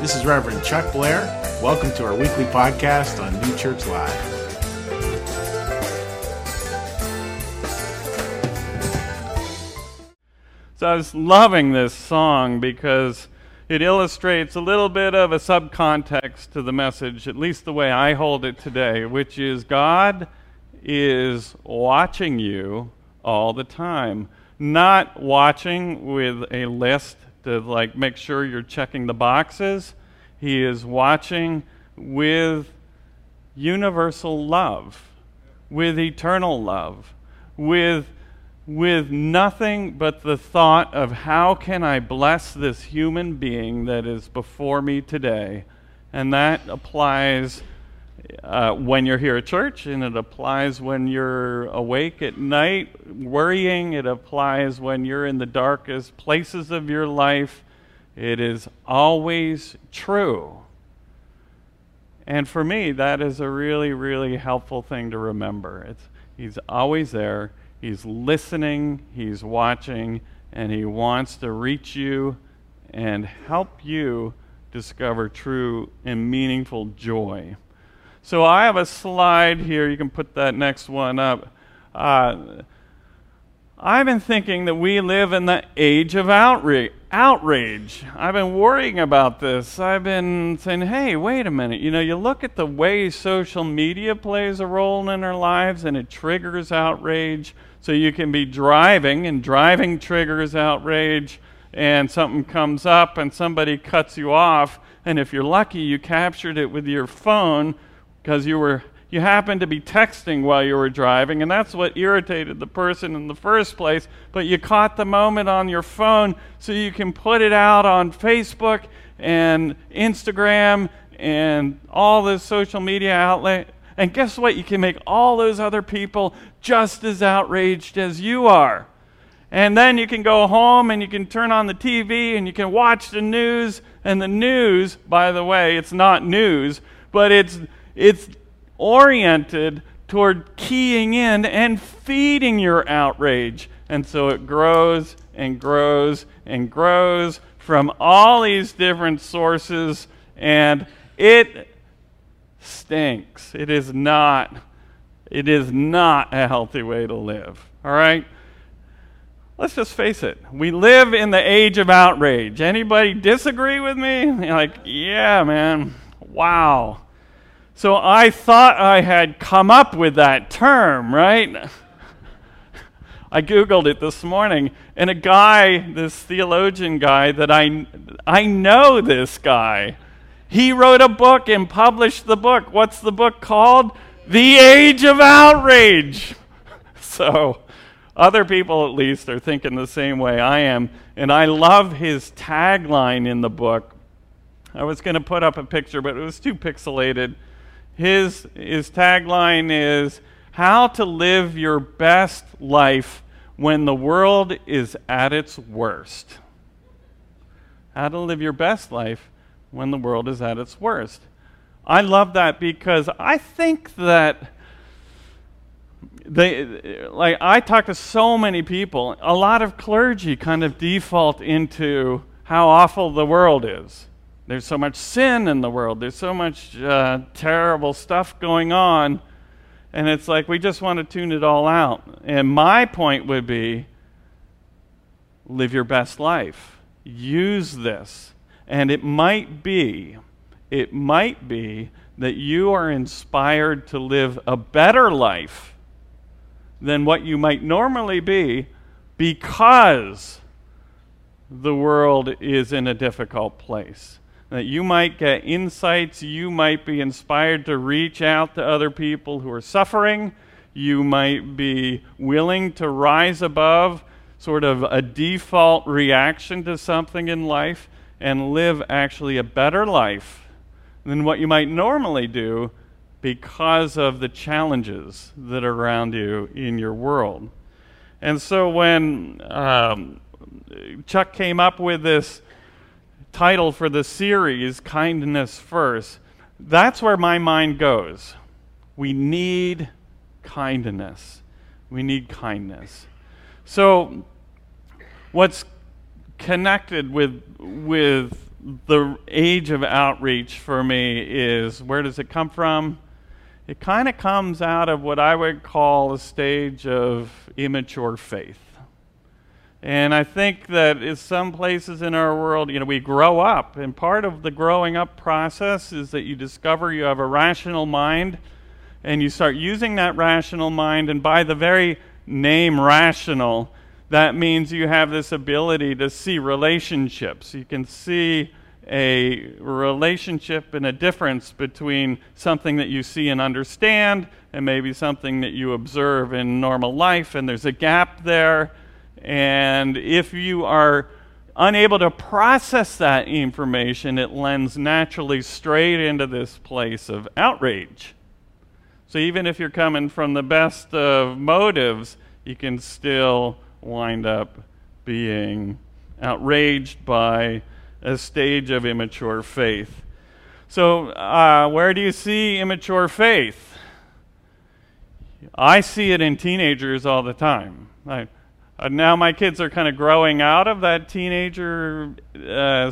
This is Reverend Chuck Blair. Welcome to our weekly podcast on New Church Live. So I was loving this song because it illustrates a little bit of a subcontext to the message, at least the way I hold it today, which is God is watching you all the time. Not watching with a list to like make sure you're checking the boxes. He is watching with universal love, with eternal love, with nothing but the thought of how can I bless this human being that is before me today. And that applies when you're here at church, and it applies when you're awake at night, worrying. It applies when you're in the darkest places of your life. It is always true. And for me, that is a really, really helpful thing to remember. He's always there. He's listening. He's watching. And he wants to reach you and help you discover true and meaningful joy. So I have a slide here. You can put that next one up. I've been thinking that we live in the age of outrage. I've been worrying about this. I've been saying, hey, wait a minute. You know, you look at the way social media plays a role in our lives, and it triggers outrage. So you can be driving, and driving triggers outrage, and something comes up, and somebody cuts you off, and if you're lucky, you captured it with your phone because you happened to be texting while you were driving, and that's what irritated the person in the first place, but you caught the moment on your phone so you can put it out on Facebook and Instagram and all those social media outlets. And guess what? You can make all those other people just as outraged as you are. And then you can go home and you can turn on the TV and you can watch the news. And the news, by the way, it's not news, but it's oriented toward keying in and feeding your outrage. And so it grows and grows and grows from all these different sources, and it stinks. It is not a healthy way to live, all right? Let's just face it. We live in the age of outrage. Anybody disagree with me? You're like, yeah, man, wow. So I thought I had come up with that term, right? I Googled it this morning, and a guy, this theologian guy that I know this guy, he wrote a book and published the book. What's the book called? The Age of Outrage. So other people, at least, are thinking the same way I am, and I love his tagline in the book. I was going to put up a picture, but it was too pixelated. His tagline is, how to live your best life when the world is at its worst. How to live your best life when the world is at its worst. I love that because I think that I talk to so many people, a lot of clergy kind of default into how awful the world is. There's so much sin in the world. There's so much terrible stuff going on. And it's like we just want to tune it all out. And my point would be, live your best life. Use this. And it might be that you are inspired to live a better life than what you might normally be because the world is in a difficult place. That you might get insights, you might be inspired to reach out to other people who are suffering, you might be willing to rise above sort of a default reaction to something in life and live actually a better life than what you might normally do because of the challenges that are around you in your world. And so when Chuck came up with this title for the series, Kindness First, that's where my mind goes. We need kindness. We need kindness. So what's connected with the age of outreach for me is, where does it come from? It kind of comes out of what I would call a stage of immature faith. And I think that in some places in our world, we grow up, and part of the growing up process is that you discover you have a rational mind, and you start using that rational mind, and by the very name rational, that means you have this ability to see relationships. You can see a relationship and a difference between something that you see and understand and maybe something that you observe in normal life, and there's a gap there. And if you are unable to process that information, it lends naturally straight into this place of outrage. So even if you're coming from the best of motives, you can still wind up being outraged by a stage of immature faith. So where do you see immature faith? I see it in teenagers all the time. Now my kids are kind of growing out of that teenager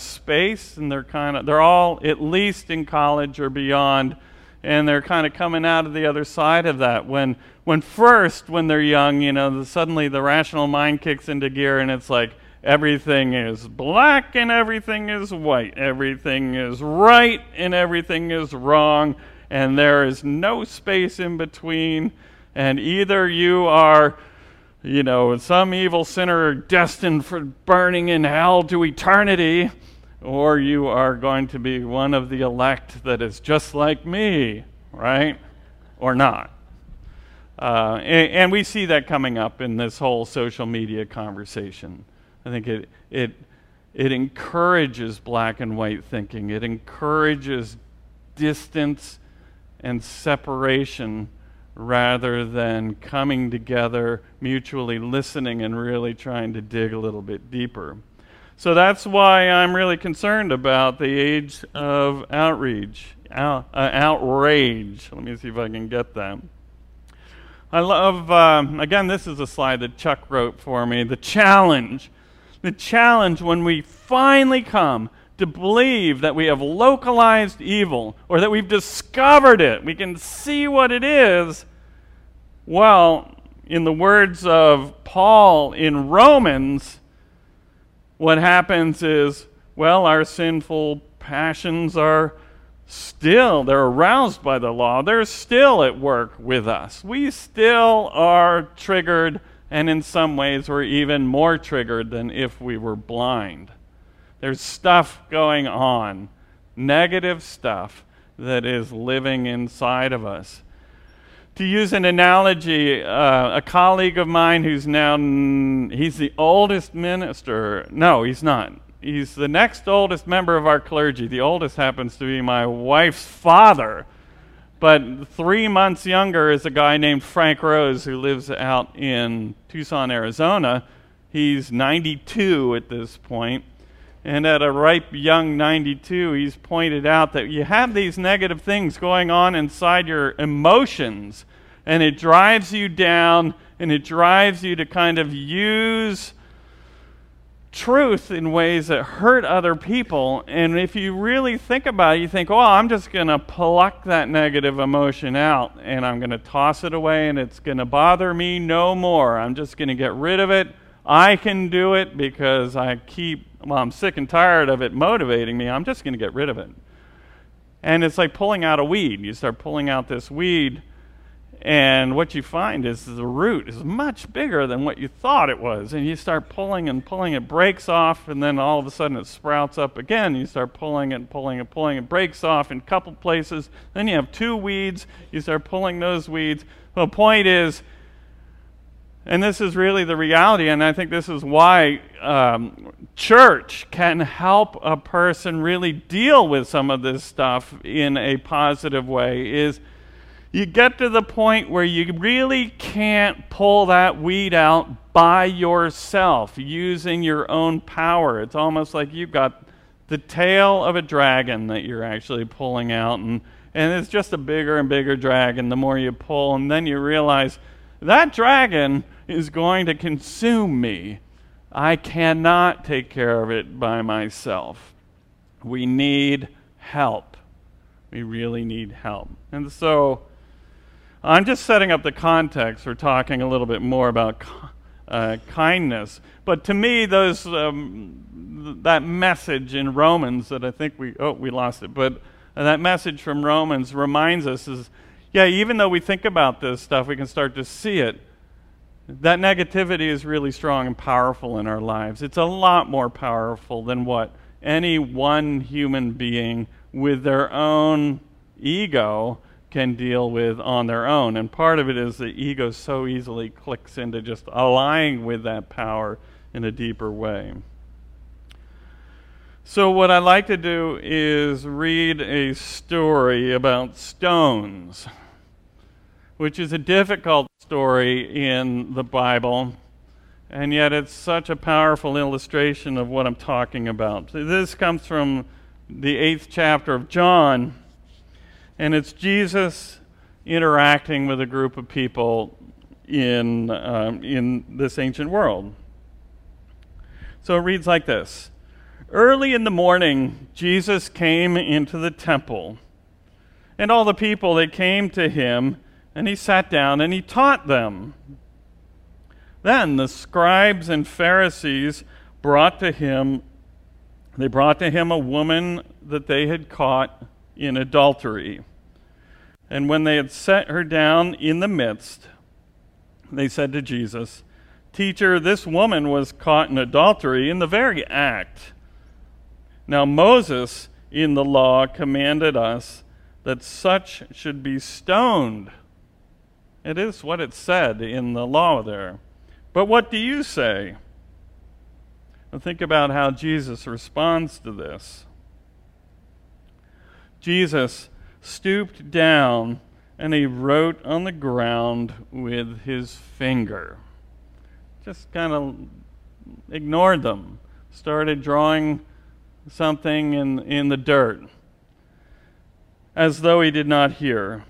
space, and they're all at least in college or beyond, and they're kind of coming out of the other side of that. When they're young, suddenly the rational mind kicks into gear, and it's like everything is black and everything is white, everything is right and everything is wrong, and there is no space in between, and either you are some evil sinner destined for burning in hell to eternity, or you are going to be one of the elect that is just like me, right? Or not. And we see that coming up in this whole social media conversation. I think it encourages black and white thinking. It encourages distance and separation, rather than coming together, mutually listening, and really trying to dig a little bit deeper. So that's why I'm really concerned about the age of outrage. Let me see if I can get that. I love, again, this is a slide that Chuck wrote for me, the challenge. The challenge when we finally come to believe that we have localized evil, or that we've discovered it, we can see what it is. Well, in the words of Paul in Romans, what happens is, our sinful passions are they're aroused by the law. They're still at work with us. We still are triggered, and in some ways we're even more triggered than if we were blind. There's stuff going on, negative stuff that is living inside of us. To use an analogy, a colleague of mine who's now, he's the oldest minister. No, he's not. He's the next oldest member of our clergy. The oldest happens to be my wife's father. But 3 months younger is a guy named Frank Rose, who lives out in Tucson, Arizona. He's 92 at this point. And at a ripe young 92, he's pointed out that you have these negative things going on inside your emotions, and it drives you down, and it drives you to kind of use truth in ways that hurt other people. And if you really think about it, you think, I'm just going to pluck that negative emotion out, and I'm going to toss it away, and it's going to bother me no more. I'm just going to get rid of it. I can do it because I'm sick and tired of it motivating me. I'm just going to get rid of it. And it's like pulling out a weed. You start pulling out this weed, and what you find is the root is much bigger than what you thought it was. And you start pulling and pulling, it breaks off, and then all of a sudden it sprouts up again. You start pulling and pulling and pulling, it breaks off in a couple places. Then you have two weeds. You start pulling those weeds. The point is, and this is really the reality, and I think this is why church can help a person really deal with some of this stuff in a positive way, is you get to the point where you really can't pull that weed out by yourself using your own power. It's almost like you've got the tail of a dragon that you're actually pulling out, and it's just a bigger and bigger dragon the more you pull, and then you realize that dragon is going to consume me. I cannot take care of it by myself. We need help. We really need help. And so I'm just setting up the context for talking a little bit more about kindness. But to me, those that message in Romans that I think we lost it, but that message from Romans reminds us is, yeah, even though we think about this stuff, we can start to see it. That negativity is really strong and powerful in our lives. It's a lot more powerful than what any one human being with their own ego can deal with on their own. And part of it is the ego so easily clicks into just allying with that power in a deeper way. So what I like to do is read a story about stones, which is a difficult story in the Bible, and yet it's such a powerful illustration of what I'm talking about. So this comes from the 8th chapter of John, and it's Jesus interacting with a group of people in this ancient world. So it reads like this. Early in the morning, Jesus came into the temple, and all the people that came to him, and he sat down and he taught them. Then the scribes and Pharisees brought to him a woman that they had caught in adultery. And when they had set her down in the midst, they said to Jesus, "Teacher, this woman was caught in adultery in the very act. Now Moses in the law commanded us that such should be stoned." It is what it said in the law there. But what do you say? Now think about how Jesus responds to this. Jesus stooped down and he wrote on the ground with his finger. Just kind of ignored them. Started drawing something in the dirt. As though he did not hear.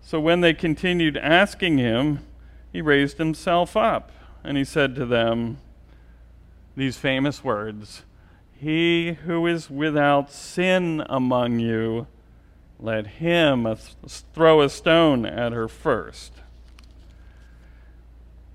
So when they continued asking him, he raised himself up, and he said to them these famous words, "He who is without sin among you, let him throw a stone at her first."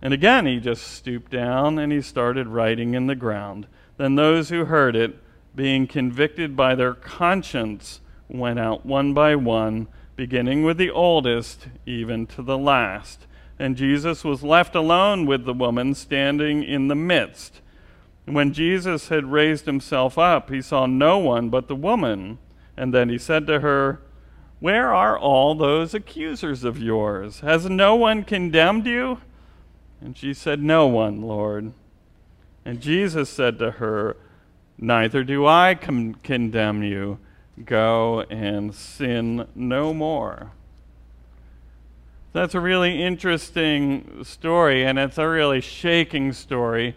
And again he just stooped down, and he started writing in the ground. Then those who heard it, being convicted by their conscience, went out one by one, beginning with the oldest, even to the last. And Jesus was left alone with the woman standing in the midst. And when Jesus had raised himself up, he saw no one but the woman. And then he said to her, "Where are all those accusers of yours? Has no one condemned you?" And she said, "No one, Lord." And Jesus said to her, "Neither do I condemn you. Go and sin no more." That's a really interesting story, and it's a really shaking story.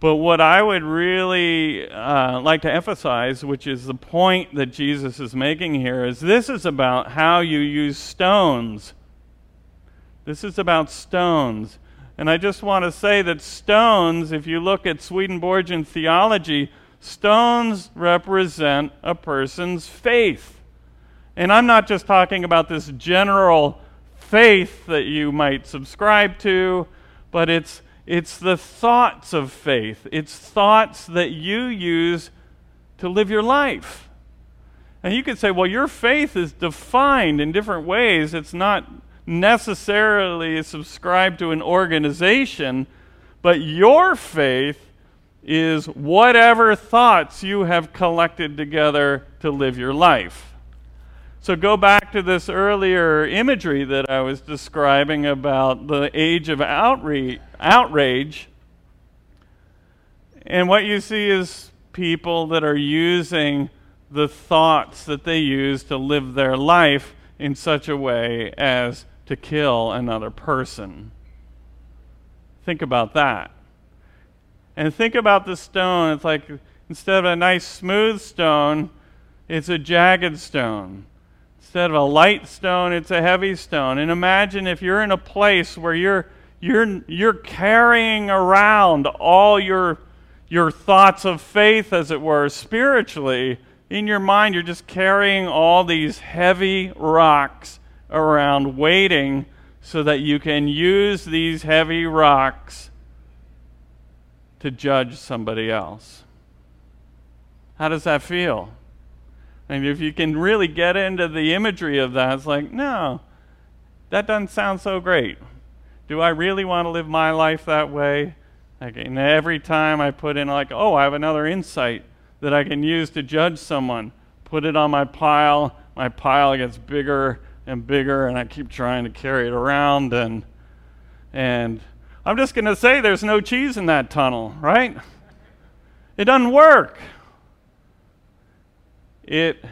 But what I would really like to emphasize, which is the point that Jesus is making here, is this is about how you use stones. This is about stones. And I just want to say that stones, if you look at Swedenborgian theology, stones represent a person's faith. And I'm not just talking about this general faith that you might subscribe to, but it's the thoughts of faith. It's thoughts that you use to live your life. And you could say, well, your faith is defined in different ways. It's not necessarily subscribed to an organization, but your faith is whatever thoughts you have collected together to live your life. So go back to this earlier imagery that I was describing about the age of outrage. And what you see is people that are using the thoughts that they use to live their life in such a way as to kill another person. Think about that. And think about the stone. It's like instead of a nice smooth stone, it's a jagged stone. Instead of a light stone, it's a heavy stone. And imagine if you're in a place where you're carrying around all your your thoughts of faith, as it were, spiritually. In your mind, you're just carrying all these heavy rocks around, waiting so that you can use these heavy rocks to judge somebody else. How does that feel? And if you can really get into the imagery of that, it's like, no, that doesn't sound so great. Do I really want to live my life that way? Okay, and every time I put in like, oh, I have another insight that I can use to judge someone, put it on my pile gets bigger and bigger, and I keep trying to carry it around, and I'm just going to say there's no cheese in that tunnel, right? It doesn't work. It,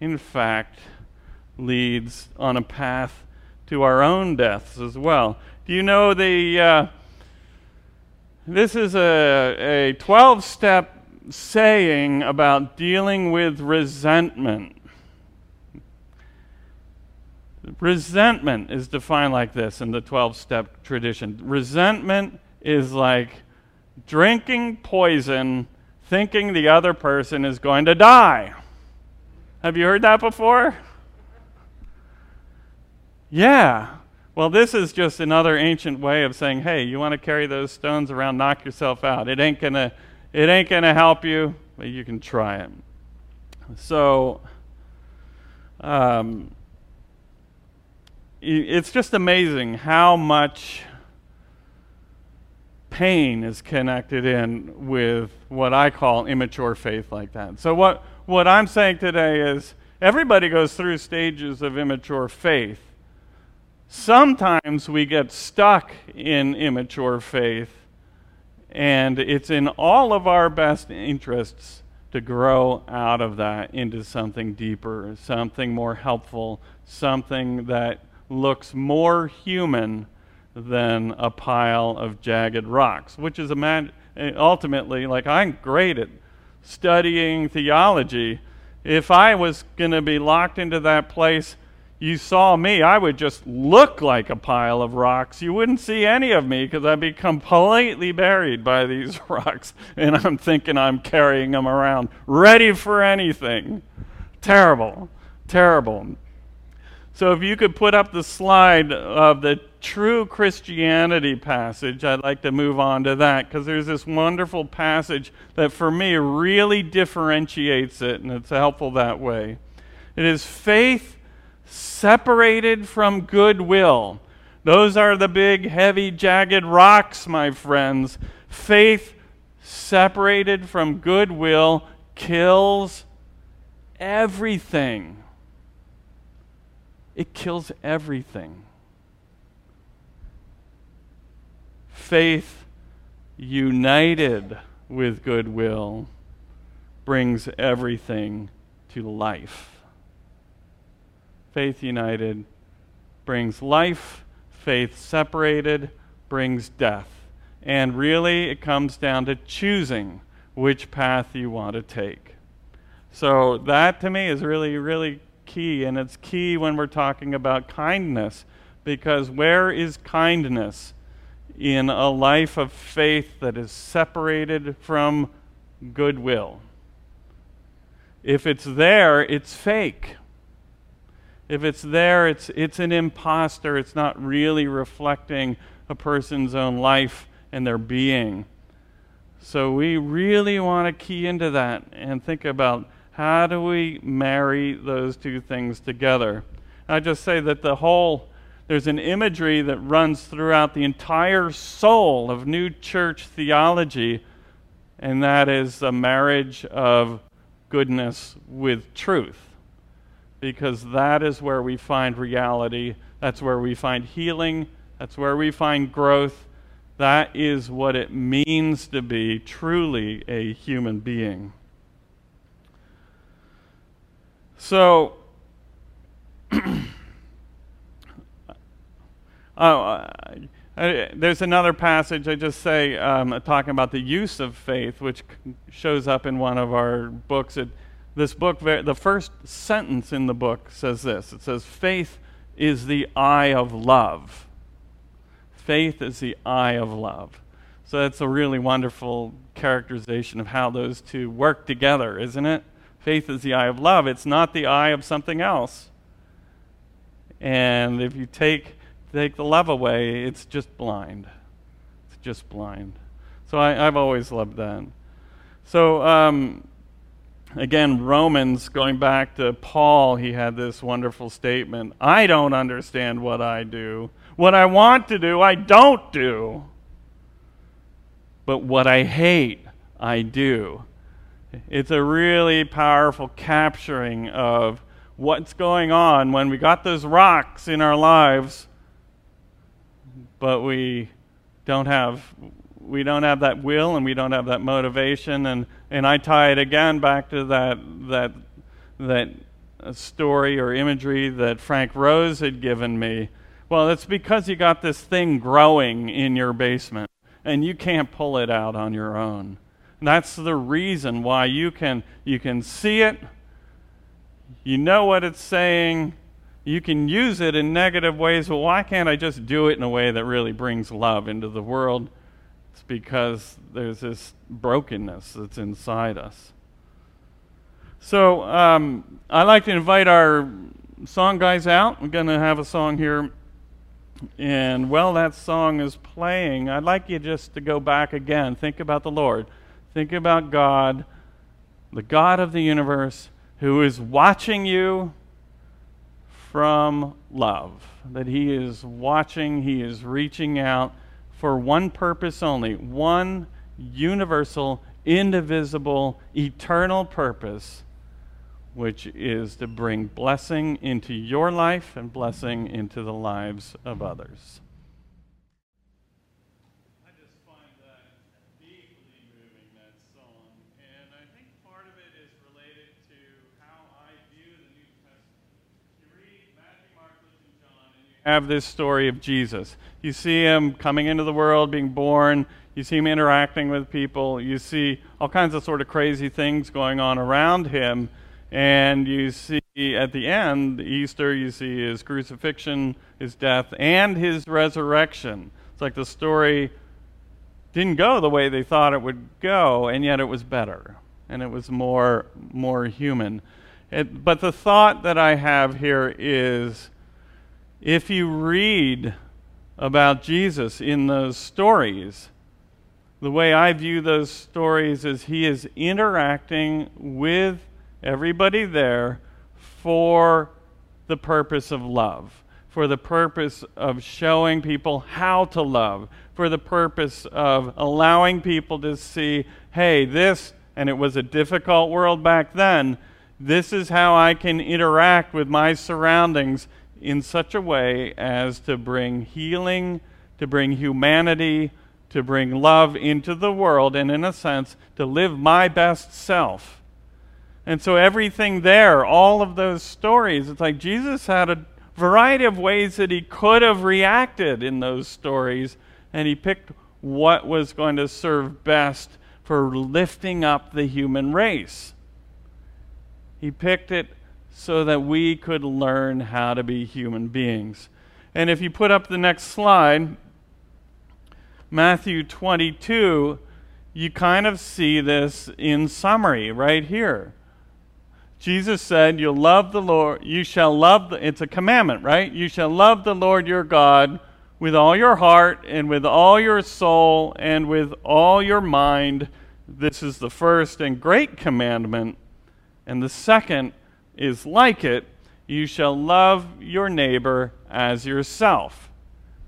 in fact, leads on a path to our own deaths as well. Do you know the, this is a 12-step saying about dealing with resentment. Resentment is defined like this in the 12-step tradition. Resentment is like drinking poison thinking the other person is going to die. Have you heard that before? Yeah. Well, this is just another ancient way of saying, hey, you want to carry those stones around, knock yourself out. It ain't gonna help you, but you can try it. So, it's just amazing how much pain is connected in with what I call immature faith like that. So what I'm saying today is everybody goes through stages of immature faith. Sometimes we get stuck in immature faith, and it's in all of our best interests to grow out of that into something deeper, something more helpful, something that looks more human than a pile of jagged rocks, which is ultimately, like, I'm great at studying theology. If I was going to be locked into that place, you saw me, I would just look like a pile of rocks. You wouldn't see any of me because I'd be completely buried by these rocks, and I'm thinking I'm carrying them around, ready for anything. Terrible, terrible. So if you could put up the slide of the true Christianity passage, I'd like to move on to that, because there's this wonderful passage that for me really differentiates it, and it's helpful that way. It is faith separated from goodwill. Those are the big, heavy, jagged rocks, my friends. Faith separated from goodwill kills everything. It kills everything. Faith united with goodwill brings everything to life. Faith united brings life. Faith separated brings death. And really, it comes down to choosing which path you want to take. So that, to me, is really, really key, and it's key when we're talking about kindness, because where is kindness in a life of faith that is separated from goodwill? If it's there, it's fake. If it's there, it's an imposter. It's not really reflecting a person's own life and their being. So we really want to key into that and think about, how do we marry those two things together? I just say that there's an imagery that runs throughout the entire soul of New Church theology, and that is the marriage of goodness with truth. Because that is where we find reality, that's where we find healing, that's where we find growth. That is what it means to be truly a human being. So, there's another passage I just say, talking about the use of faith, which shows up in one of our books. The first sentence in the book says this. It says, faith is the eye of love. Faith is the eye of love. So that's a really wonderful characterization of how those two work together, isn't it? Faith is the eye of love. It's not the eye of something else. And if you take the love away, it's just blind. It's just blind. So I've always loved that. So again, Romans, going back to Paul, he had this wonderful statement. I don't understand what I do. What I want to do, I don't do. But what I hate, I do. It's a really powerful capturing of what's going on when we got those rocks in our lives, but we don't have that will and we don't have that motivation. And I tie it again back to that story or imagery that Frank Rose had given me. Well, it's because you got this thing growing in your basement and you can't pull it out on your own. And that's the reason why you can see it, you know what it's saying, you can use it in negative ways. Well, why can't I just do it in a way that really brings love into the world? It's because there's this brokenness that's inside us. So I'd like to invite our song guys out. We're going to have a song here. And while that song is playing, I'd like you just to go back again. Think about the Lord. Think about God, the God of the universe, who is watching you from love. That he is watching, he is reaching out for one purpose only, one universal, indivisible, eternal purpose, which is to bring blessing into your life and blessing into the lives of others. I just find that deeply moving, that song. And I think part of it is related to how I view the New Testament. You read Matthew, Mark, Luke, and John, and you have this story of Jesus. You see him coming into the world, being born. You see him interacting with people. You see all kinds of sort of crazy things going on around him. And you see at the end, Easter, you see his crucifixion, his death, and his resurrection. It's like the story didn't go the way they thought it would go, and yet it was better, and it was more human. But the thought that I have here is, if you read about Jesus in those stories, the way I view those stories is he is interacting with everybody there for the purpose of love, for the purpose of showing people how to love, for the purpose of allowing people to see, hey, this, and it was a difficult world back then, this is how I can interact with my surroundings in such a way as to bring healing, to bring humanity, to bring love into the world, and in a sense, to live my best self. And so everything there, all of those stories, it's like Jesus had a variety of ways that he could have reacted in those stories, and he picked what was going to serve best for lifting up the human race. He picked it so that we could learn how to be human beings. And if you put up the next slide, Matthew 22, you kind of see this in summary right here. Jesus said, "You'll love the Lord. You shall love." It's a commandment, right? You shall love the Lord your God with all your heart and with all your soul and with all your mind. This is the first and great commandment, and the second is like it: you shall love your neighbor as yourself.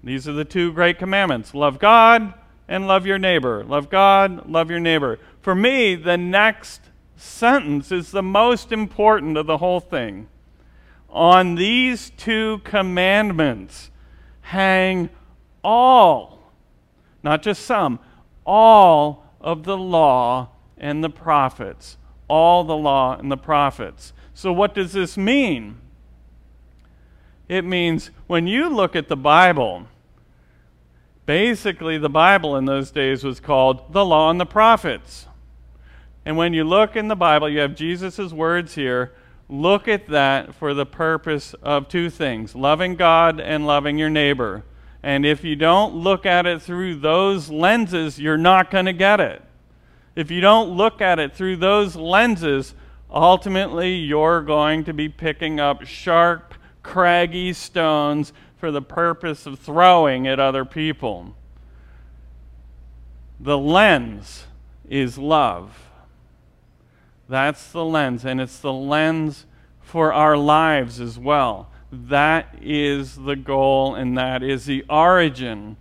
These are the two great commandments: love God and love your neighbor. Love God, love your neighbor. For me, the next sentence is the most important of the whole thing. On these two commandments hang all, not just some, all of the law and the prophets. All the law and the prophets. So what does this mean? It means when you look at the Bible, basically the Bible in those days was called the law and the prophets. And when you look in the Bible, you have Jesus' words here. Look at that for the purpose of two things: loving God and loving your neighbor. And if you don't look at it through those lenses, you're not going to get it. If you don't look at it through those lenses, ultimately you're going to be picking up sharp, craggy stones for the purpose of throwing at other people. The lens is love. That's the lens, and it's the lens for our lives as well. That is the goal, and that is the origin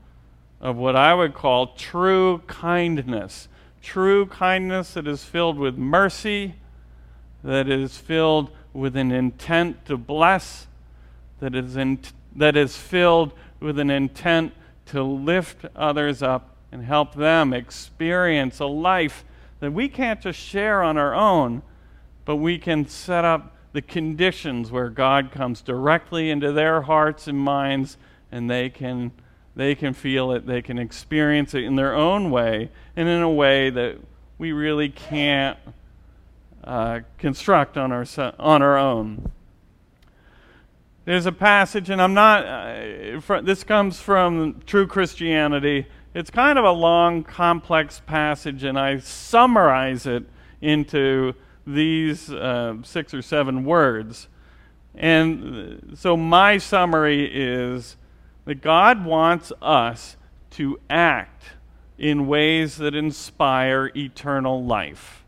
of what I would call true kindness. True kindness that is filled with mercy, that is filled with an intent to bless, that is filled with an intent to lift others up and help them experience a life that we can't just share on our own, but we can set up the conditions where God comes directly into their hearts and minds, and they can feel it, they can experience it in their own way, and in a way that we really can't construct on our own. There's a passage, and I'm not. This comes from True Christianity. It's kind of a long, complex passage, and I summarize it into these 6 or 7 words. And so my summary is that God wants us to act in ways that inspire eternal life.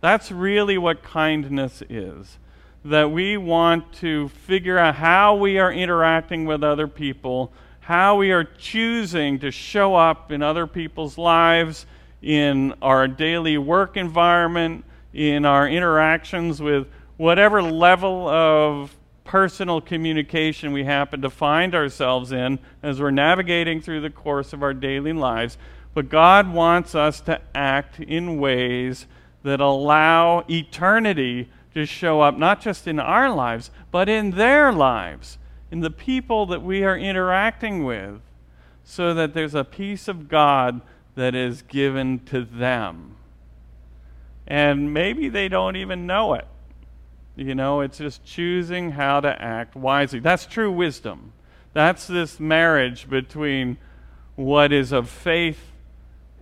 That's really what kindness is. That we want to figure out how we are interacting with other people, how we are choosing to show up in other people's lives, in our daily work environment, in our interactions with whatever level of personal communication we happen to find ourselves in as we're navigating through the course of our daily lives. But God wants us to act in ways that allow eternity to show up, not just in our lives, but in their lives, in the people that we are interacting with, so that there's a peace of God that is given to them. And maybe they don't even know it. You know, it's just choosing how to act wisely. That's true wisdom. That's this marriage between what is of faith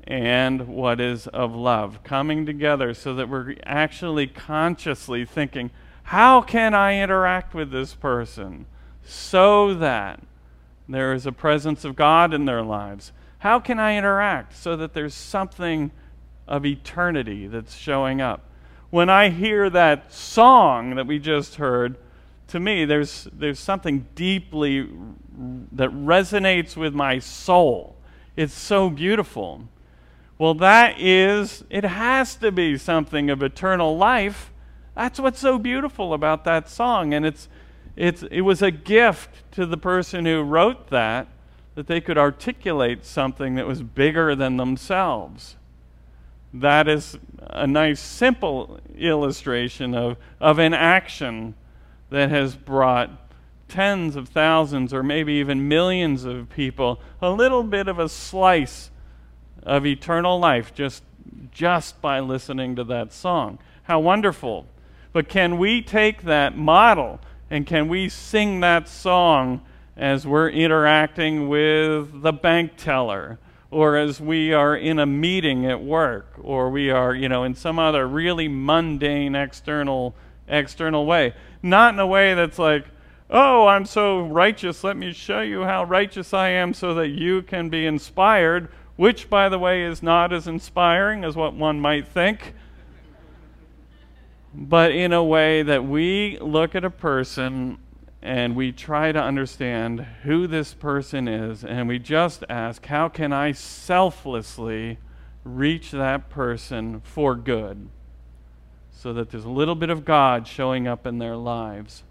and what is of love, coming together so that we're actually consciously thinking, how can I interact with this person so that there is a presence of God in their lives? How can I interact so that there's something of eternity that's showing up? When I hear that song that we just heard, to me there's something deeply that resonates with my soul. It's so beautiful. Well, it has to be something of eternal life. That's what's so beautiful about that song. And it was a gift to the person who wrote that they could articulate something that was bigger than themselves. That is a nice, simple illustration of an action that has brought tens of thousands or maybe even millions of people a little bit of a slice of eternal life just by listening to that song. How wonderful. But can we take that model and can we sing that song as we're interacting with the bank teller, or as we are in a meeting at work, or we are, in some other really mundane external way? Not in a way that's like, oh, I'm so righteous, let me show you how righteous I am so that you can be inspired, which, by the way, is not as inspiring as what one might think, but in a way that we look at a person and we try to understand who this person is, and we just ask, how can I selflessly reach that person for good, so that there's a little bit of God showing up in their lives?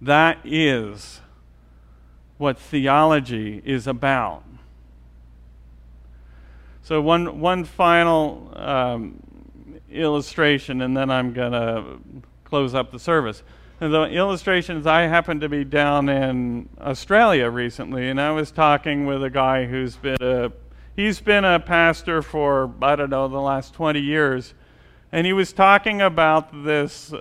That is what theology is about. So one final illustration, and then I'm going to close up the service. And the illustration is, I happened to be down in Australia recently, and I was talking with a guy who's been a pastor for, I don't know, the last 20 years. And he was talking about this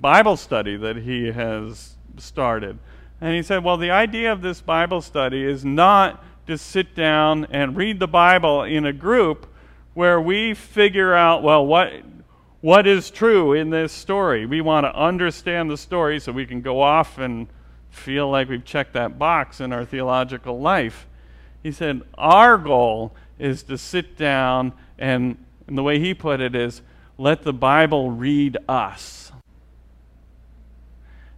Bible study that he has started. And he said, well, the idea of this Bible study is not to sit down and read the Bible in a group where we figure out, well, what is true in this story. We want to understand the story so we can go off and feel like we've checked that box in our theological life. He said, our goal is to sit down and the way he put it is, let the Bible read us.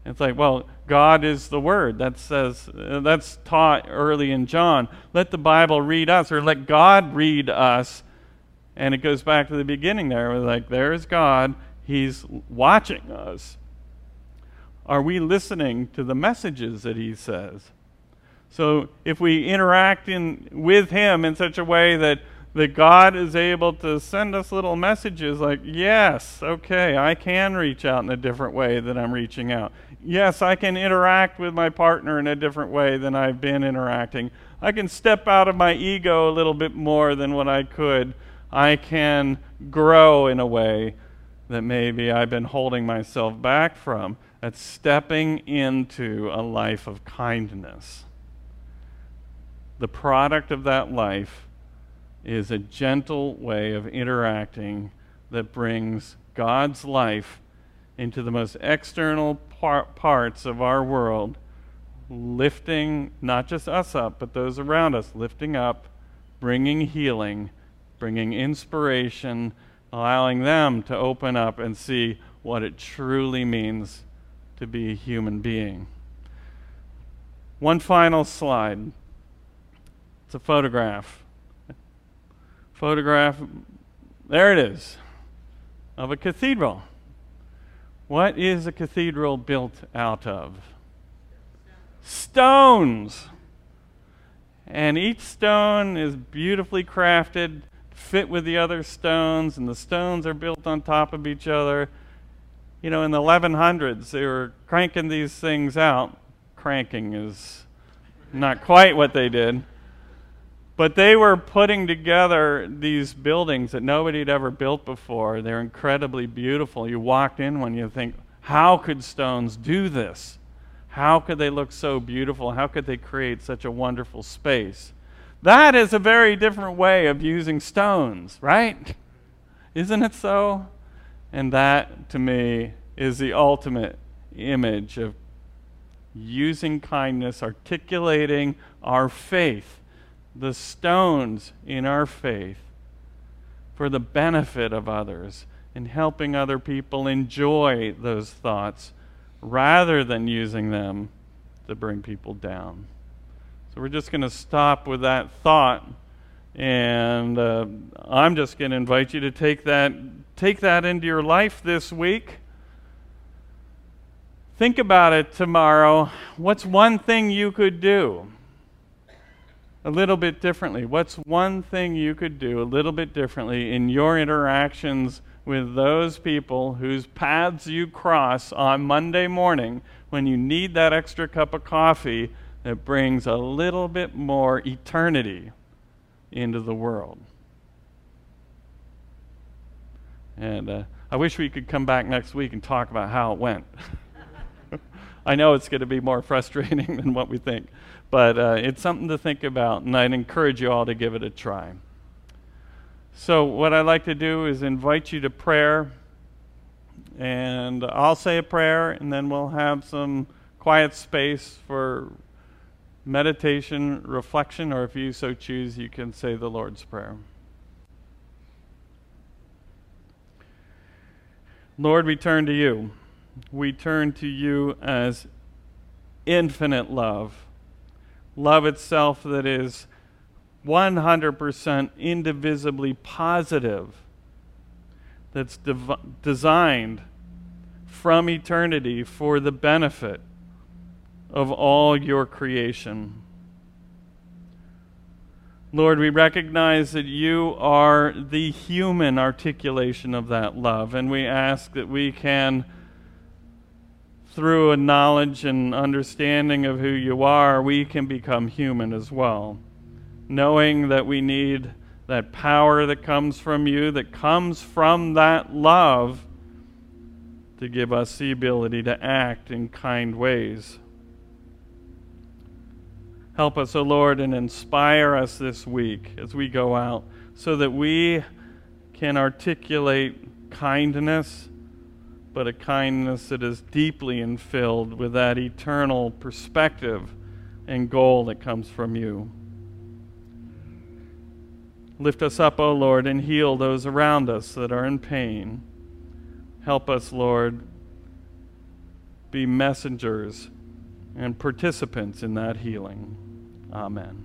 It's like, well, God is the Word. That says, that's taught early in John. Let the Bible read us, or let God read us. And it goes back to the beginning there. We're like, there's God. He's watching us. Are we listening to the messages that he says? So if we interact with him in such a way that God is able to send us little messages like, yes, okay, I can reach out in a different way than I'm reaching out. Yes, I can interact with my partner in a different way than I've been interacting. I can step out of my ego a little bit more than what I could. I can grow in a way that maybe I've been holding myself back from. That's stepping into a life of kindness. The product of that life is a gentle way of interacting that brings God's life into the most external parts of our world, lifting not just us up, but those around us, lifting up, bringing healing, bringing inspiration, allowing them to open up and see what it truly means to be a human being. One final slide. It's a photograph. Photograph, there it is, of a cathedral. What is a cathedral built out of? Stones. And each stone is beautifully crafted, fit with the other stones, and the stones are built on top of each other. You know, in the 1100s, they were cranking these things out. Cranking is not quite what they did. But they were putting together these buildings that nobody had ever built before. They're incredibly beautiful. You walked in one, you think, how could stones do this? How could they look so beautiful? How could they create such a wonderful space? That is a very different way of using stones, right? Isn't it so? And that, to me, is the ultimate image of using kindness, articulating our faith, the stones in our faith, for the benefit of others and helping other people enjoy those thoughts rather than using them to bring people down. So we're just going to stop with that thought, and I'm just going to invite you to take that into your life this week. Think about it tomorrow. What's one thing you could do a little bit differently? What's one thing you could do a little bit differently in your interactions with those people whose paths you cross on Monday morning when you need that extra cup of coffee that brings a little bit more eternity into the world? And I wish we could come back next week and talk about how it went. I know it's going to be more frustrating than what we think, but it's something to think about, and I'd encourage you all to give it a try. So what I'd like to do is invite you to prayer, and I'll say a prayer, and then we'll have some quiet space for meditation, reflection, or if you so choose, you can say the Lord's Prayer. Lord, we turn to you. We turn to you as infinite love. Love itself that is 100% indivisibly positive, that's designed from eternity for the benefit of all your creation. Lord, we recognize that you are the human articulation of that love, and we ask that we can, through a knowledge and understanding of who you are, we can become human as well, knowing that we need that power that comes from you, that comes from that love, to give us the ability to act in kind ways. Help us, O Lord, and inspire us this week as we go out so that we can articulate kindness, but a kindness that is deeply infilled with that eternal perspective and goal that comes from you. Lift us up, O Lord, and heal those around us that are in pain. Help us, Lord, be messengers and participants in that healing. Amen.